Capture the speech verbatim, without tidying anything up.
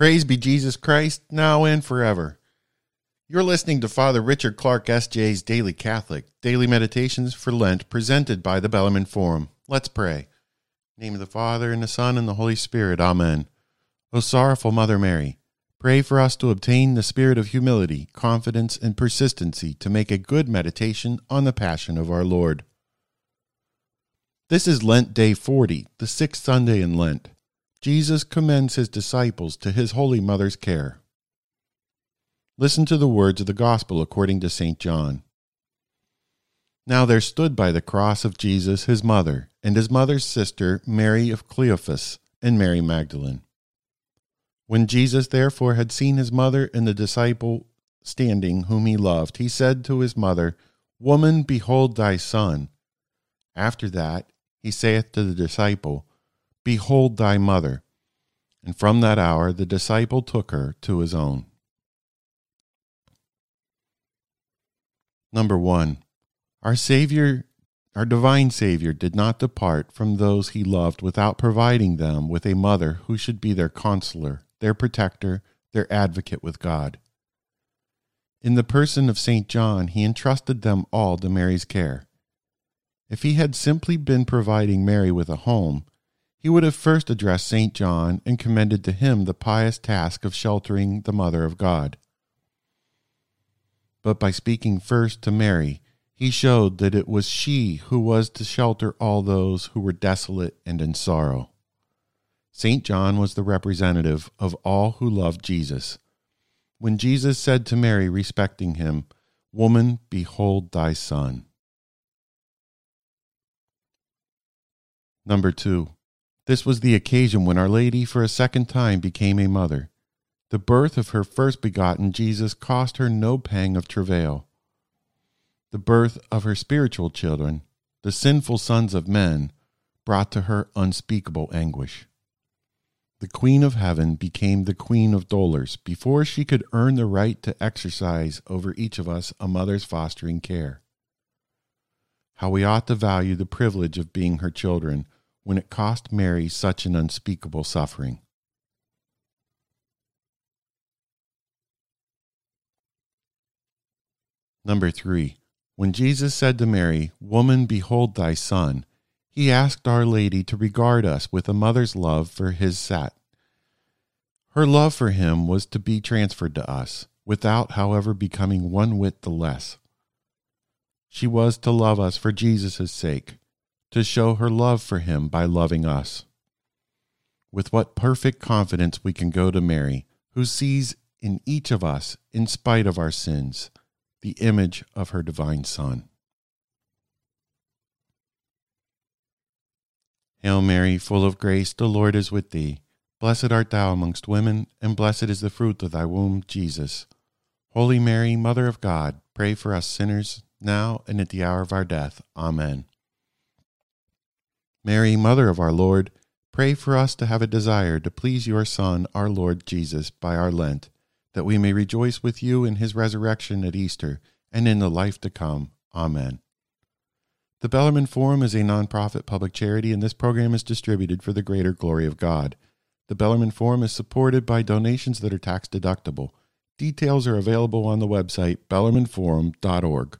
Praise be Jesus Christ, now and forever. You're listening to Father Richard Clark S J's Daily Catholic, Daily Meditations for Lent, presented by the Bellarmine Forum. Let's pray. In the name of the Father, and the Son, and the Holy Spirit. Amen. O sorrowful Mother Mary, pray for us to obtain the spirit of humility, confidence, and persistency to make a good meditation on the Passion of our Lord. This is Lent Day forty, the sixth Sunday in Lent. Jesus commends his disciples to his Holy Mother's care. Listen to the words of the Gospel according to Saint John. Now there stood by the cross of Jesus his mother, and his mother's sister Mary of Cleophas, and Mary Magdalene. When Jesus therefore had seen his mother and the disciple standing whom he loved, he said to his mother, Woman, behold thy son. After that he saith to the disciple, Behold thy mother. And from that hour the disciple took her to his own. Number one, our Savior, our divine Savior, did not depart from those he loved without providing them with a mother who should be their consoler, their protector, their advocate with God. In the person of Saint John, he entrusted them all to Mary's care. If he had simply been providing Mary with a home, he would have first addressed Saint John and commended to him the pious task of sheltering the Mother of God. But by speaking first to Mary, he showed that it was she who was to shelter all those who were desolate and in sorrow. Saint John was the representative of all who loved Jesus. When Jesus said to Mary respecting him, Woman, behold thy son. Number two, this was the occasion when Our Lady for a second time became a mother. The birth of her first begotten Jesus cost her no pang of travail. The birth of her spiritual children, the sinful sons of men, brought to her unspeakable anguish. The Queen of Heaven became the Queen of Dolors before she could earn the right to exercise over each of us a mother's fostering care. How we ought to value the privilege of being her children when it cost Mary such an unspeakable suffering. Number three, when Jesus said to Mary, Woman, behold thy son, he asked Our Lady to regard us with a mother's love for his sat. Her love for him was to be transferred to us, without, however, becoming one whit the less. She was to love us for Jesus' sake, to show her love for him by loving us. With what perfect confidence we can go to Mary, who sees in each of us, in spite of our sins, the image of her divine Son. Hail Mary, full of grace, the Lord is with thee. Blessed art thou amongst women, and blessed is the fruit of thy womb, Jesus. Holy Mary, Mother of God, pray for us sinners, now and at the hour of our death. Amen. Mary, Mother of our Lord, pray for us to have a desire to please your Son, our Lord Jesus, by our Lent, that we may rejoice with you in his resurrection at Easter and in the life to come. Amen. The Bellarmine Forum is a nonprofit public charity, and this program is distributed for the greater glory of God. The Bellarmine Forum is supported by donations that are tax deductible. Details are available on the website bellarmine forum dot org.